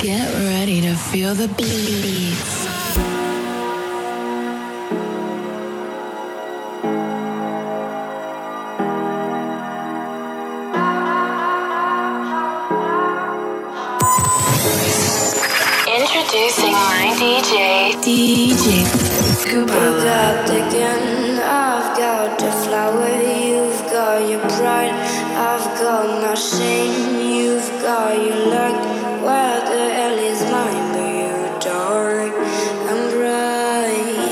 Get ready to feel the beats. Introducing my DJ Scuba. You got the gun, I've got the flower. You've got your pride, I've got my shame. You've got your luck, where the hell is mine? But you're dark and bright.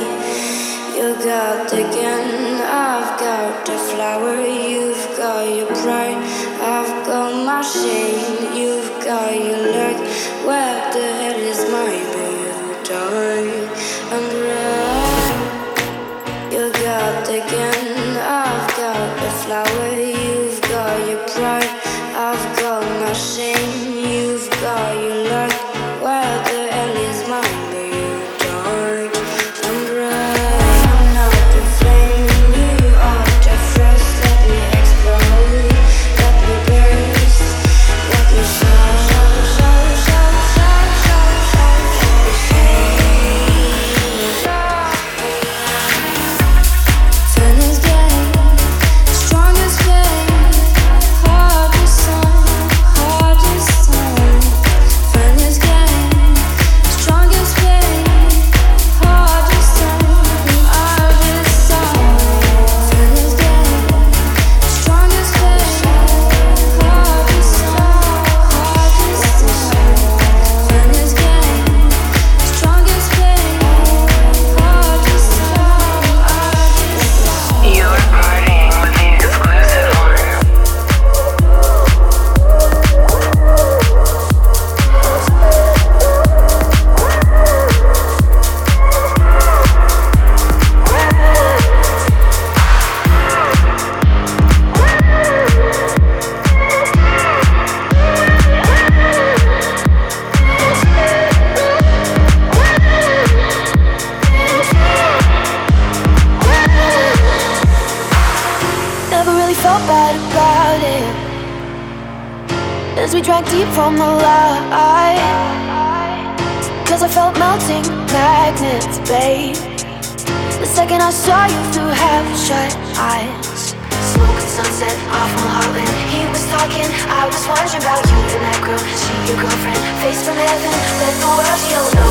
You got the gun, I've got the flower. You've got your pride, I've got my shame. You've got your luck, where the hell is mine? But you're dark and bright. You got the gun, I've got the flower. You've got your pride, I've got my shame. You've got your luck, where the hell is mine? But you're dark and bright. I'm not the flame, you are the first. Let me explode, let me burst, let me shine. Sun is bright, strong as pain. Hardest song, hardest song. Fun is game, strong as pain. Hardest song, hardest song. Fun is game, strong as pain. Hardest song, hardest song. Fun is game, strong as pain. Hardest song, hardest song. You're partying with the exclusive one. Never really felt bad about it, as we drank deep from the light. Cause I felt melting magnets, babe, the second I saw you through half shut eyes. Smoke and sunset off my Heartland. He was talking, I was wondering about you and that girl. She your girlfriend, face from heaven. Let the world you know, no.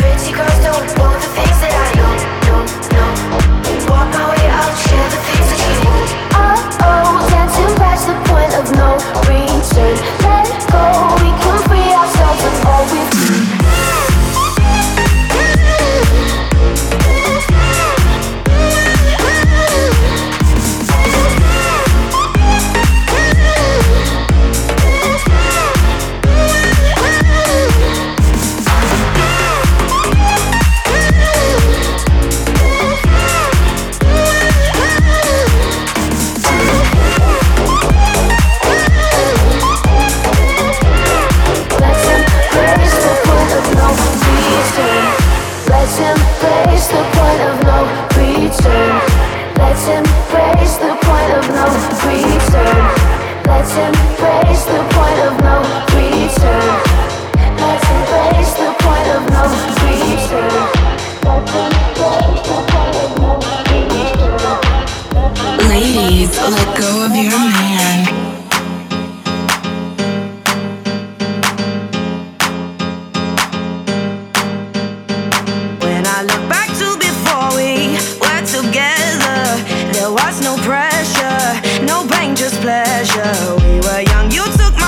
Pretty girls don't know the things that I know. Walk my way out, share the things that you need. Can't you catch the point of no return? Let go, we can free ourselves with all we need. Let's embrace the point of no return. Let's embrace the point of no return. Let's embrace the point of no return. Let's embrace the point of no return. Let's embrace the point of no return. Let's embrace the point of no return. Ladies, let go of your man. When I look back to before we were together, there was no pressure, no pain, just pleasure. We were young, you took my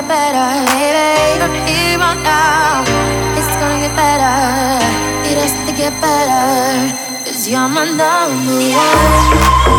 get better, baby. From here on out, it's gonna get better. It has to get better, 'cause you're my number one.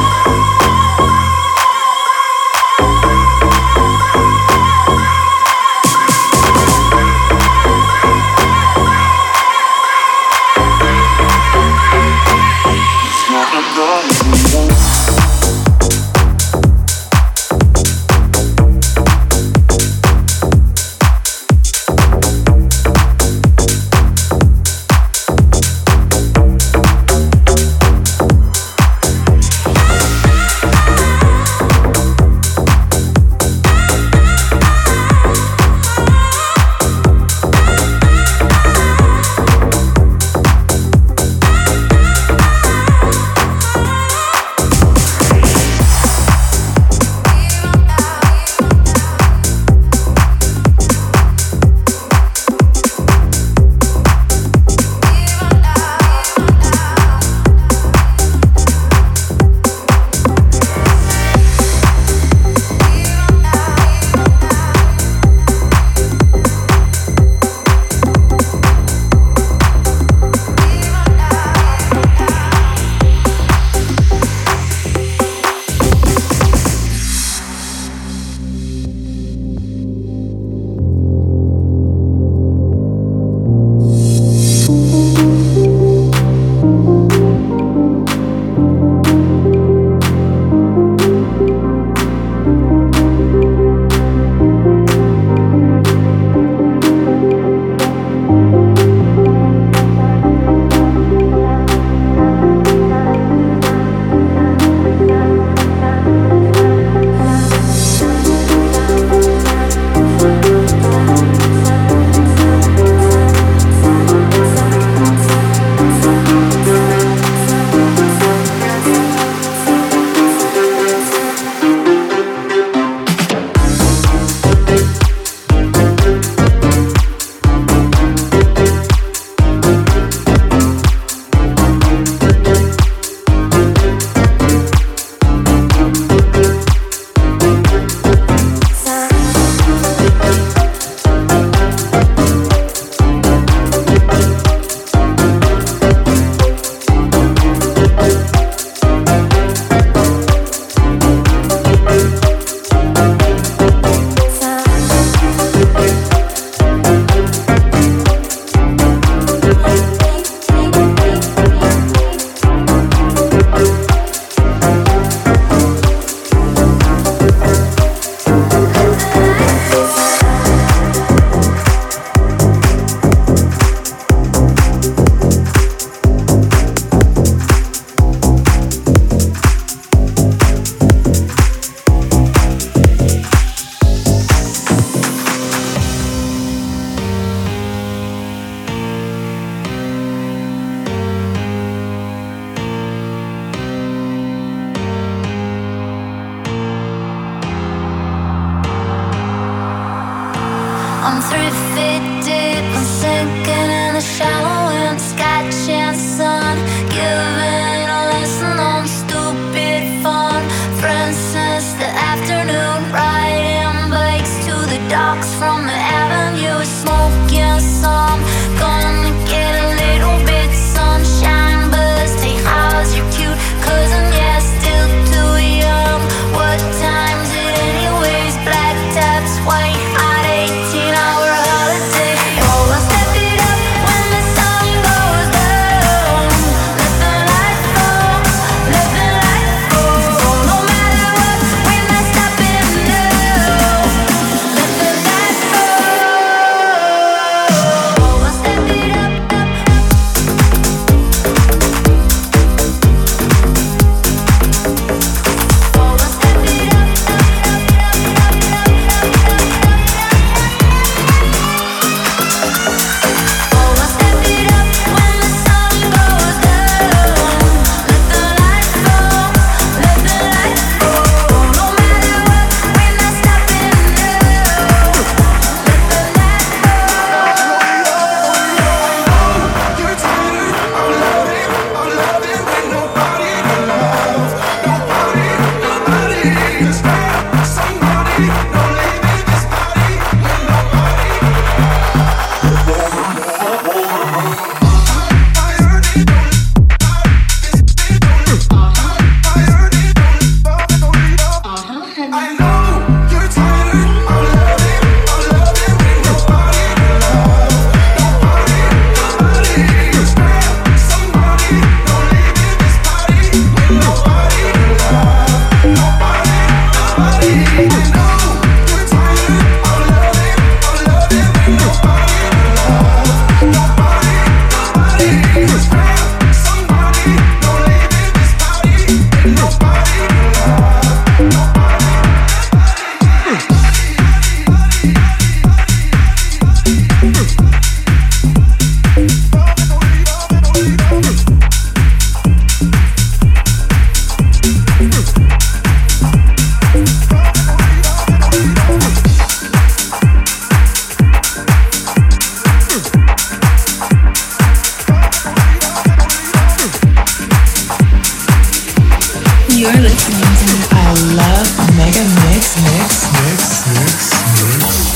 You're listening to I Love Omega Mix.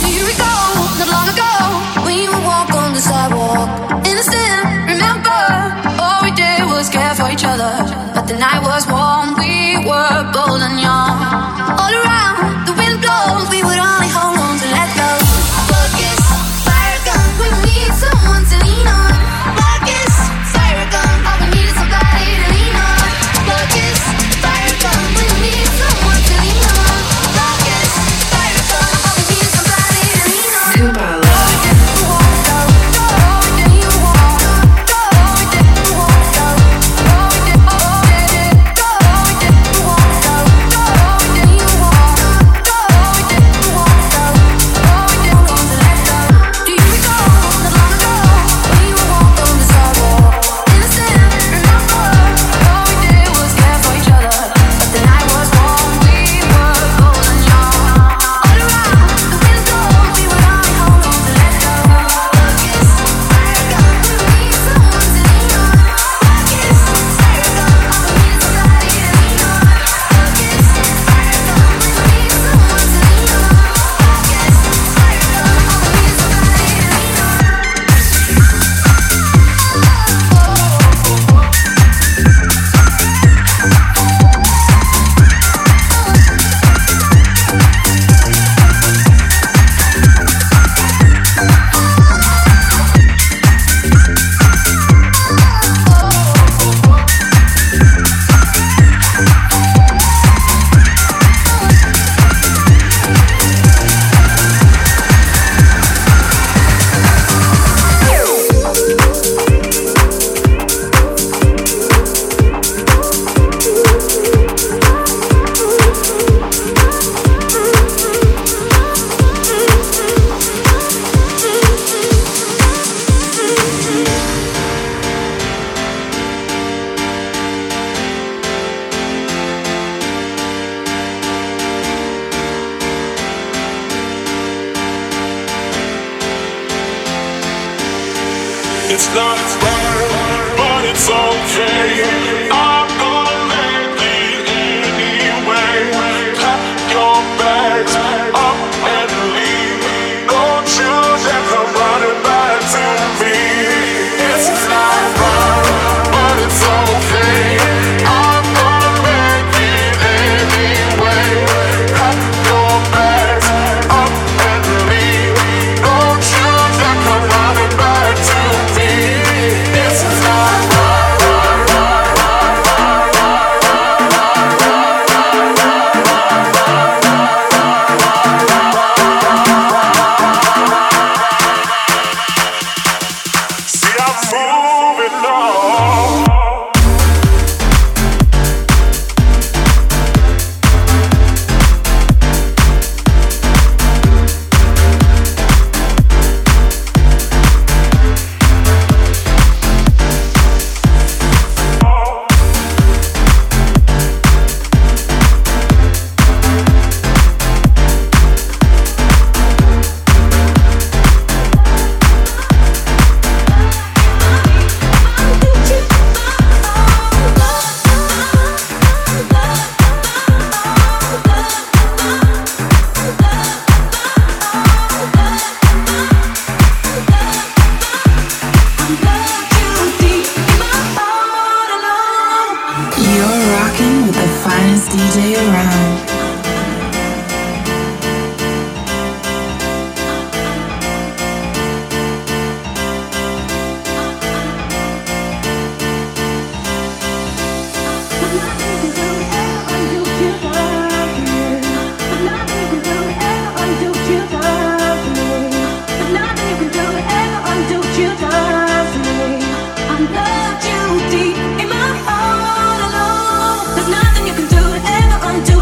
Here we go, not long ago, we would walk on the sidewalk. Innocent, remember, all we did was care for each other. But the night was warm, we were bold and young. All around, the wind blows, we would only hold on to let go. Love is fire gun, we need someone to lean on. Love is fire gun, all we need is somebody to lean on. Love is fire gun, we need someone to lean on. Love is fire gun, all we need is somebody to lean on. Goodbye.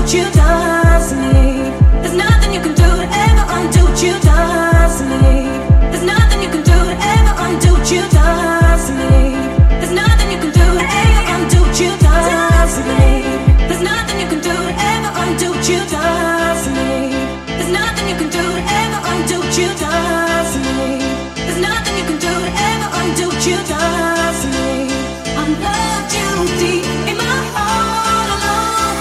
You does me. I loved you deep in my heart alone.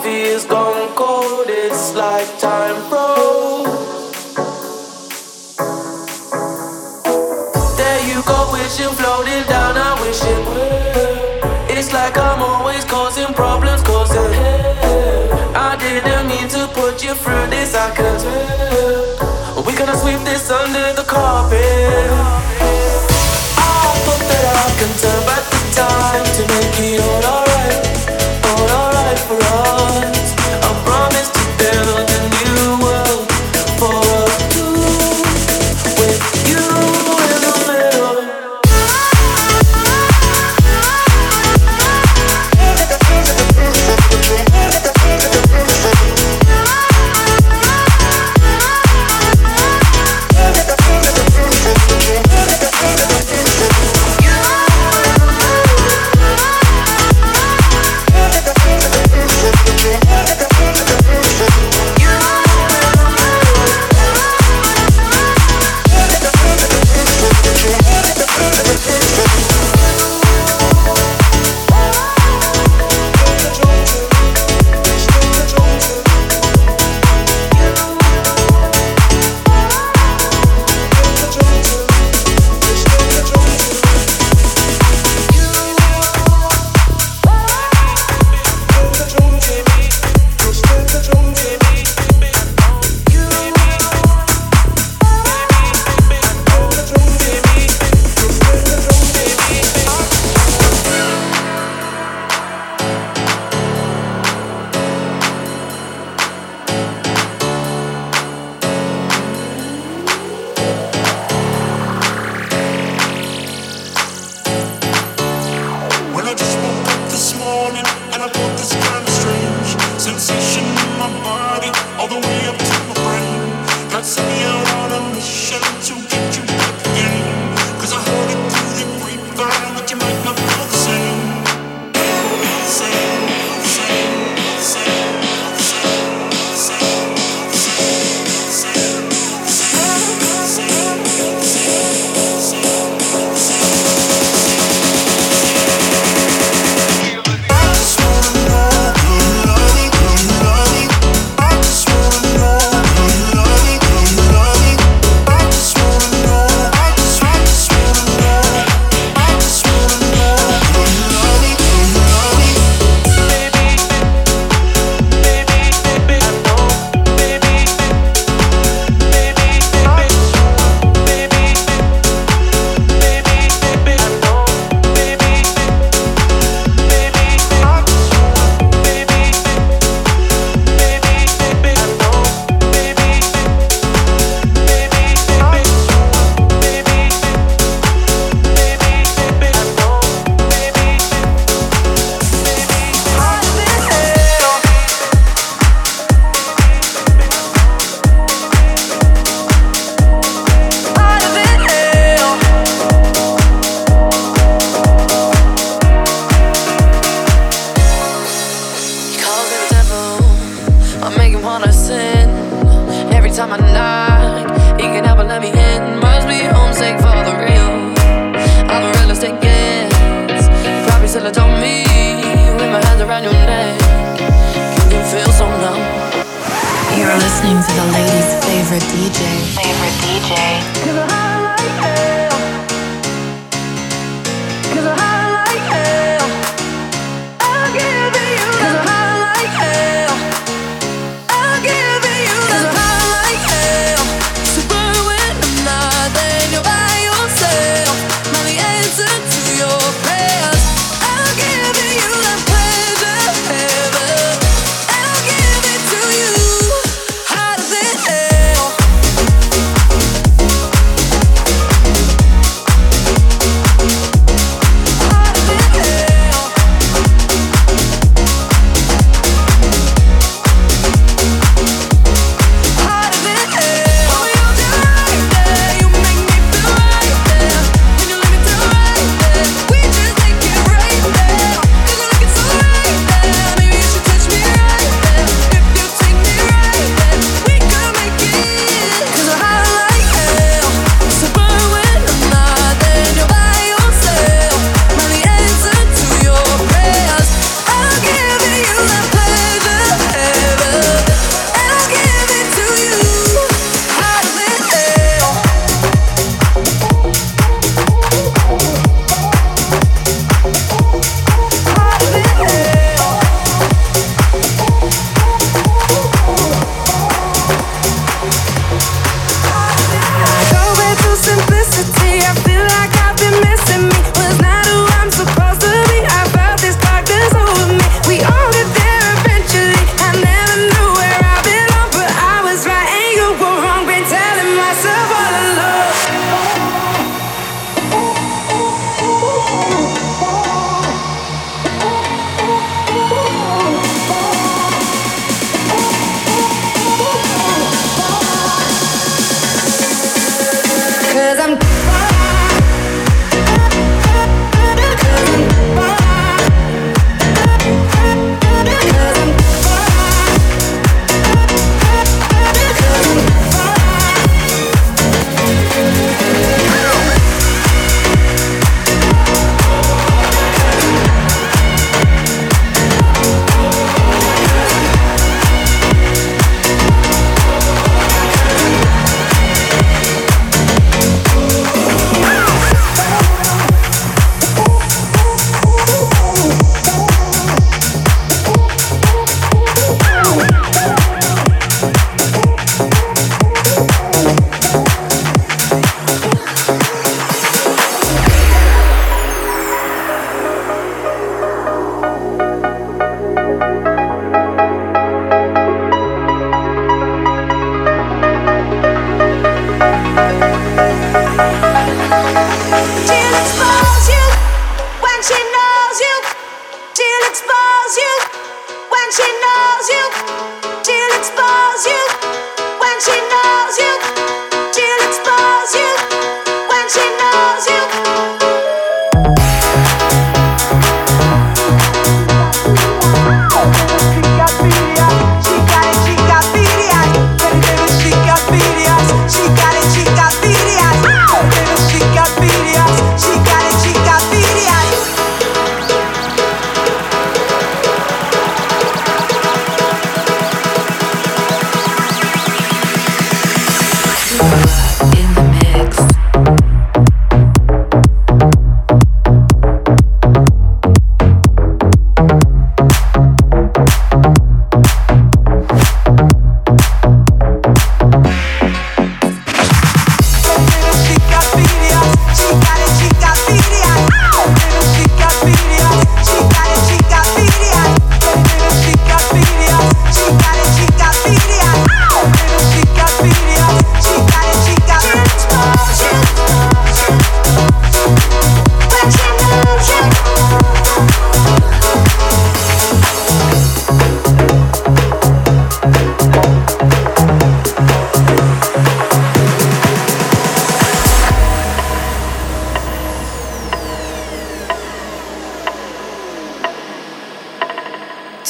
feels gone cold, it's like time froze. There you go, wishing floating down, I wish it would. It's like I'm always causing problems, causing hell. I didn't mean to put you through this, I could tell. We're gonna sweep this under the carpet. I hope that I can turn back the time to make it all alright. For us, I promise to build a new world for us two, with you in the middle.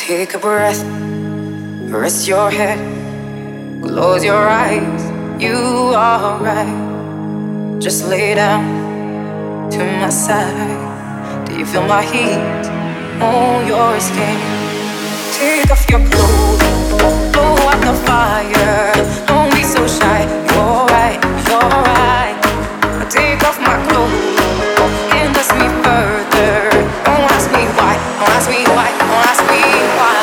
Take a breath, rest your head, close your eyes, you are right. Just lay down to my side. Do you feel my heat on your skin? Take off your clothes, blow out the fire. Don't be so shy, you're right, you're right. Take off my clothes and bless me further. Don't ask me why, don't ask me why, don't ask me why.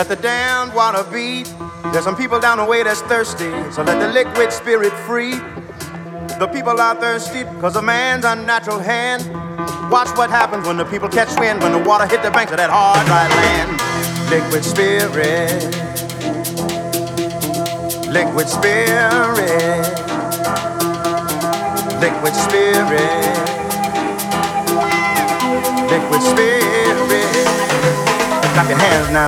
Let the damned water be. There's some people down the way that's thirsty, so let the liquid spirit free. The people are thirsty because of man's unnatural hand. Watch what happens when the people catch wind, when the water hit the banks of that hard, dry land. Liquid spirit. Liquid spirit. Liquid spirit. Liquid spirit. Clap your hands now.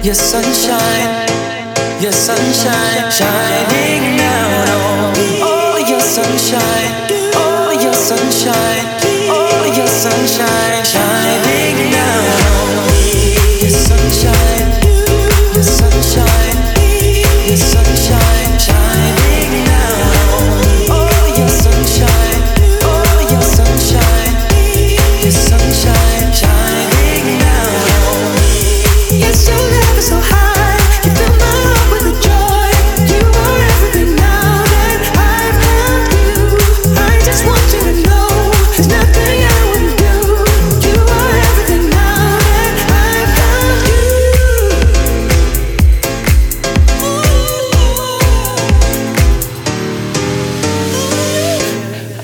Your sunshine, your sunshine, shining down on me. Oh, your sunshine, oh, your sunshine, oh, your sunshine, shining down on me. Your sunshine, your sunshine, your sunshine, shining down on me. Oh, your sunshine, oh, your sunshine, your sunshine, shining down on me. Yes, you'll never so high.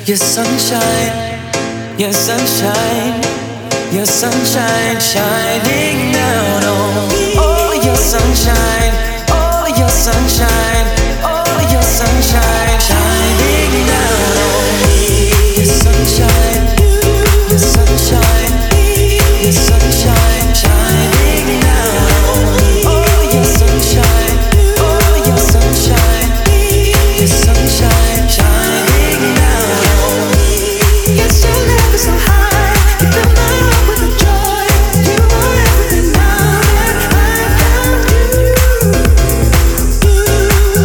Your sunshine, your sunshine, your sunshine, shining down on me. Oh, your sunshine, oh, your sunshine, oh, your sunshine, shining down on me. Your sunshine, your sunshine, your sunshine, shining down on me. Oh, your sunshine, oh, your sunshine, your sunshine, shining down on me. So high, you fill my heart with the joy. You are everything now that I found you. Ooh.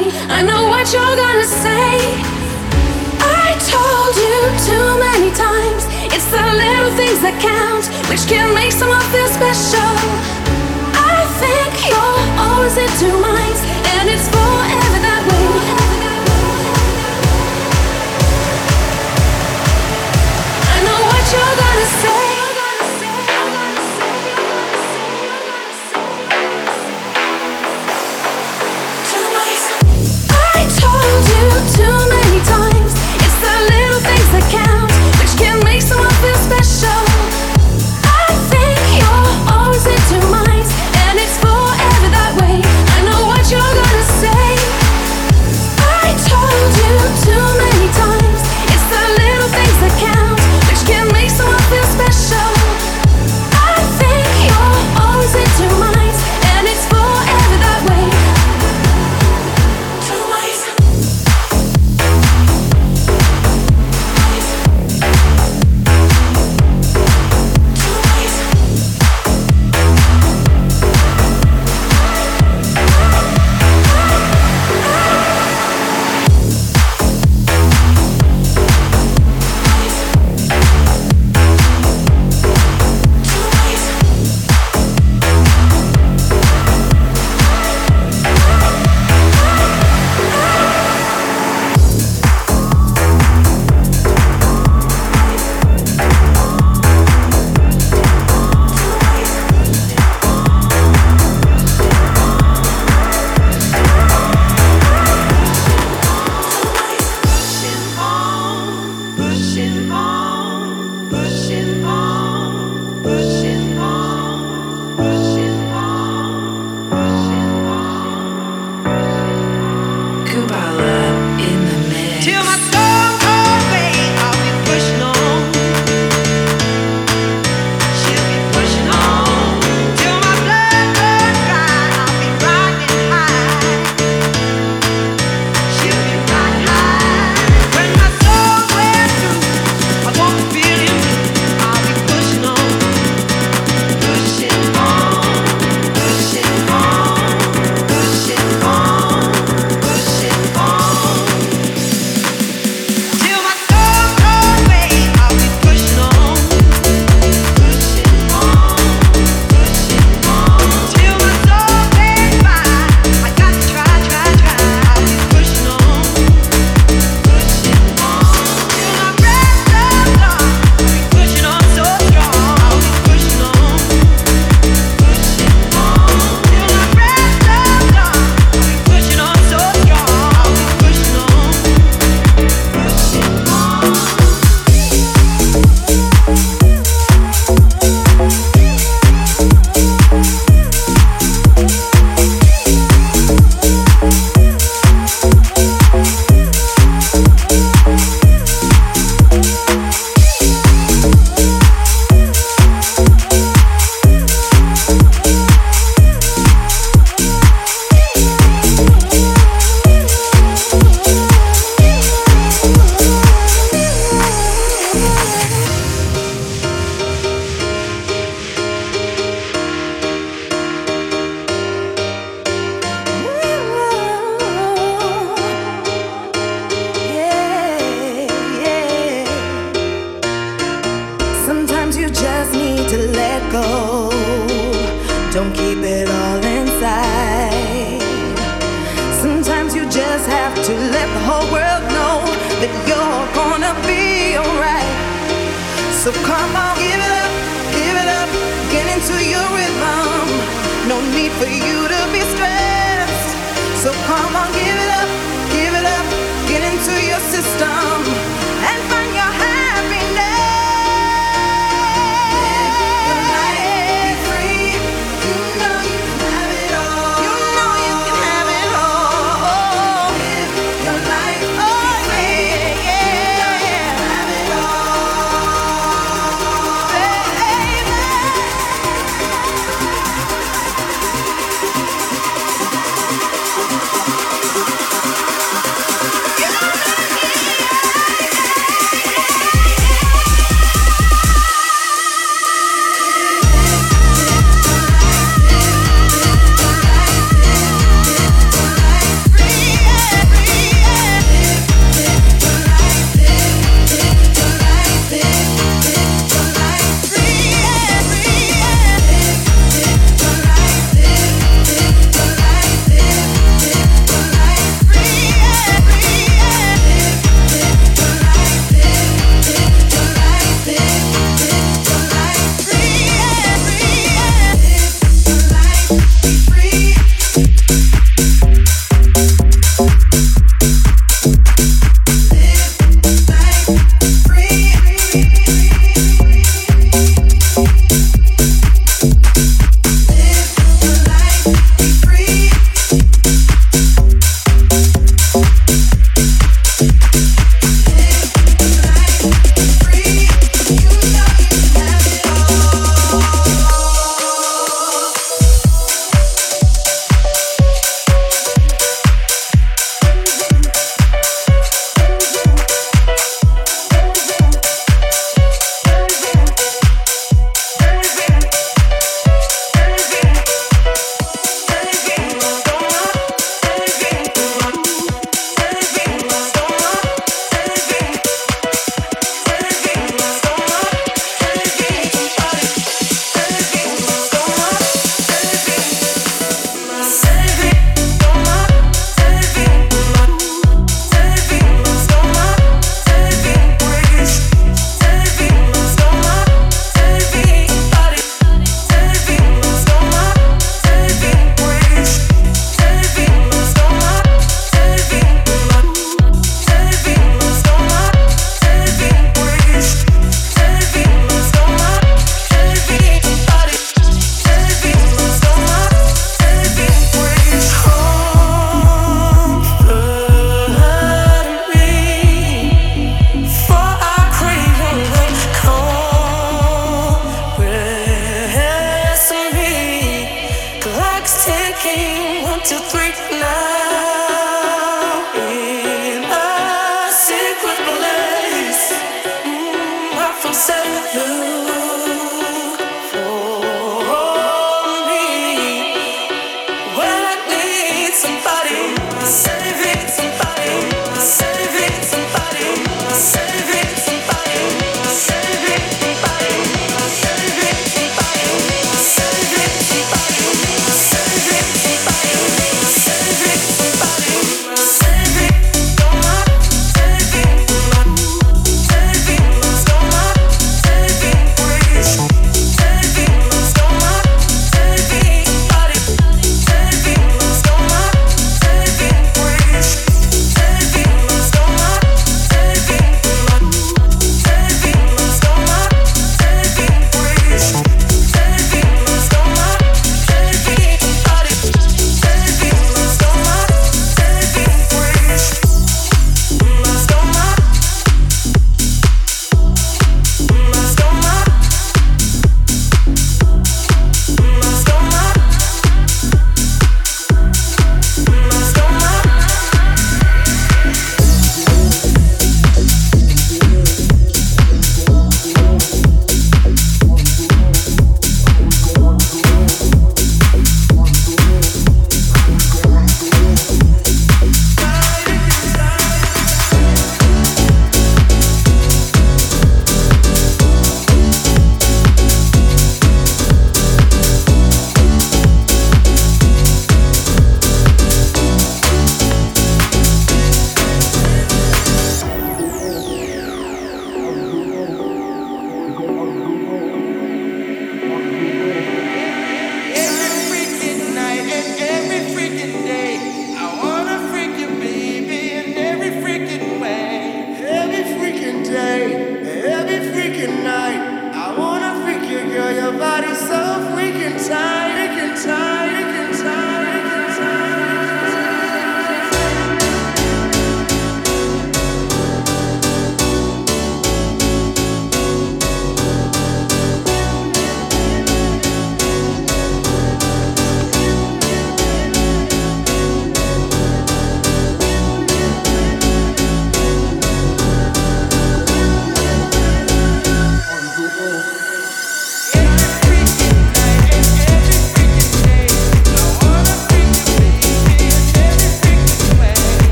away. I know what you're gonna say. I told you too many times, it's the little things that count, which can make someone feel special. I think you're always in two minds, and it's forever that way. You're gonna say, I told you too many times, it's the little things that count, which can make someone feel special. I think you're always in two minds, and it's forever that way. I know what you're gonna say. I told you too many times, it's the little things that count, which can make someone feel special. I think you're always in two minds, and it's forever that way. Two minds. Two minds.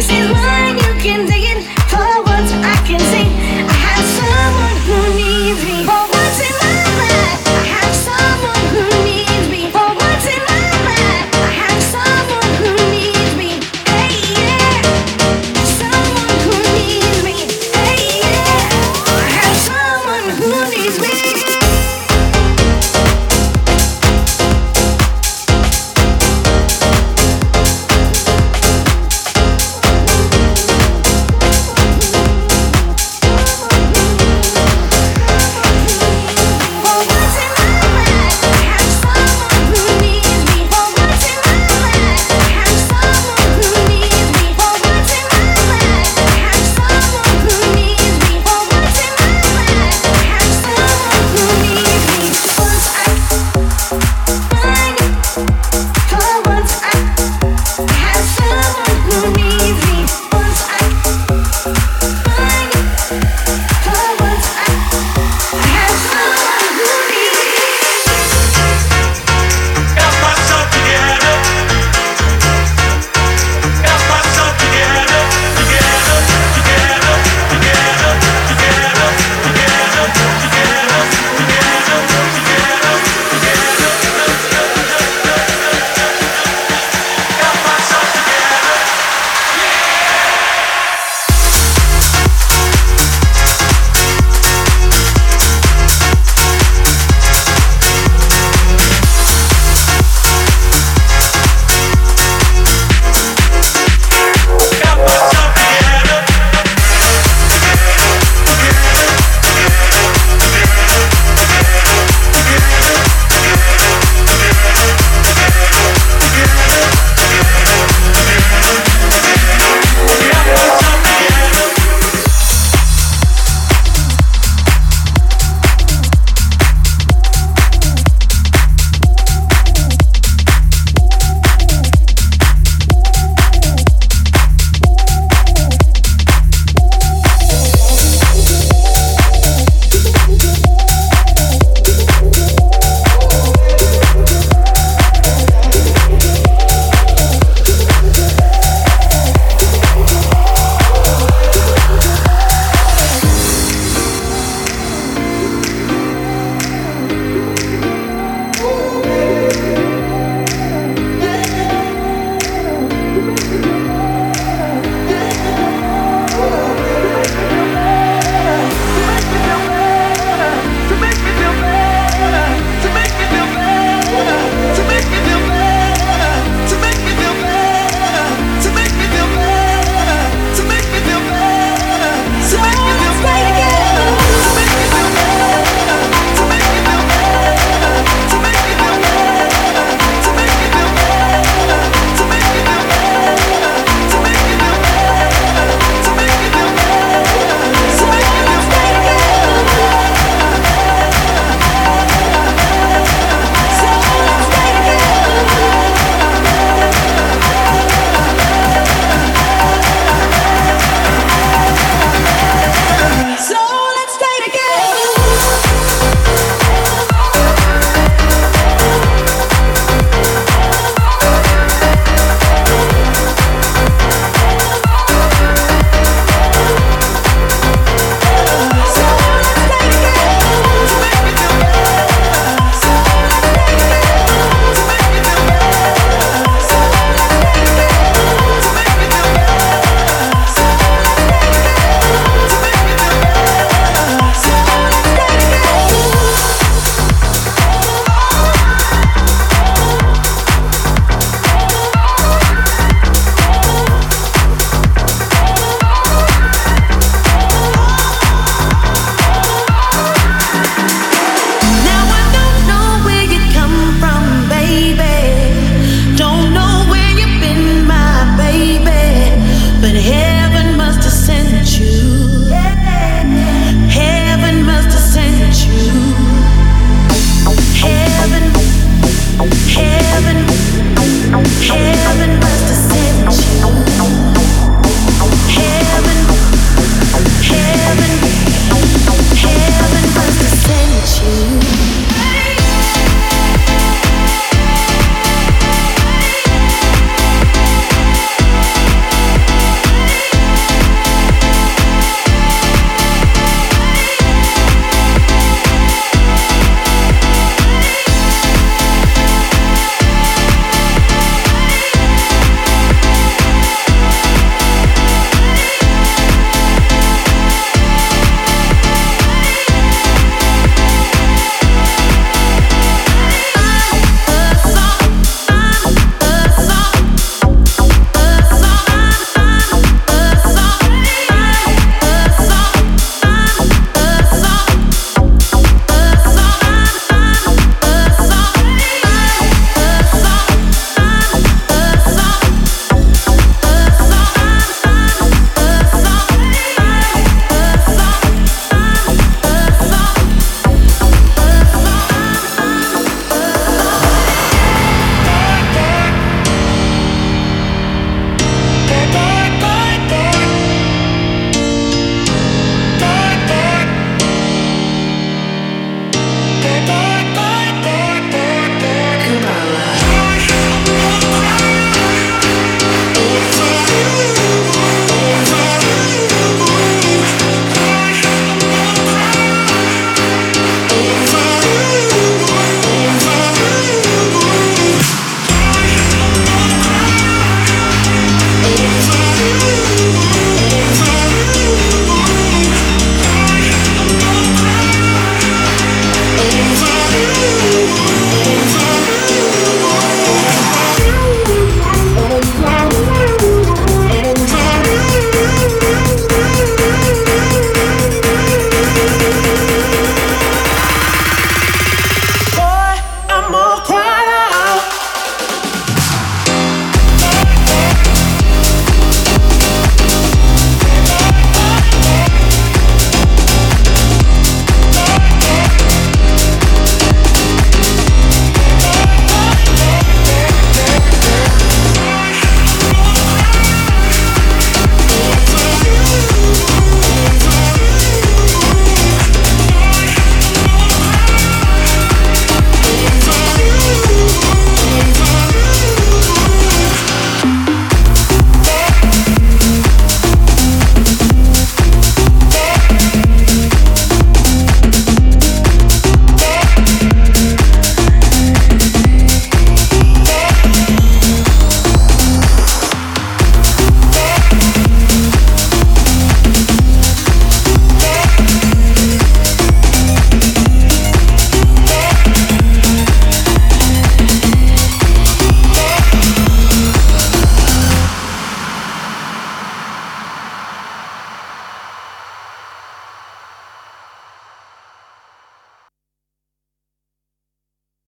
It's you.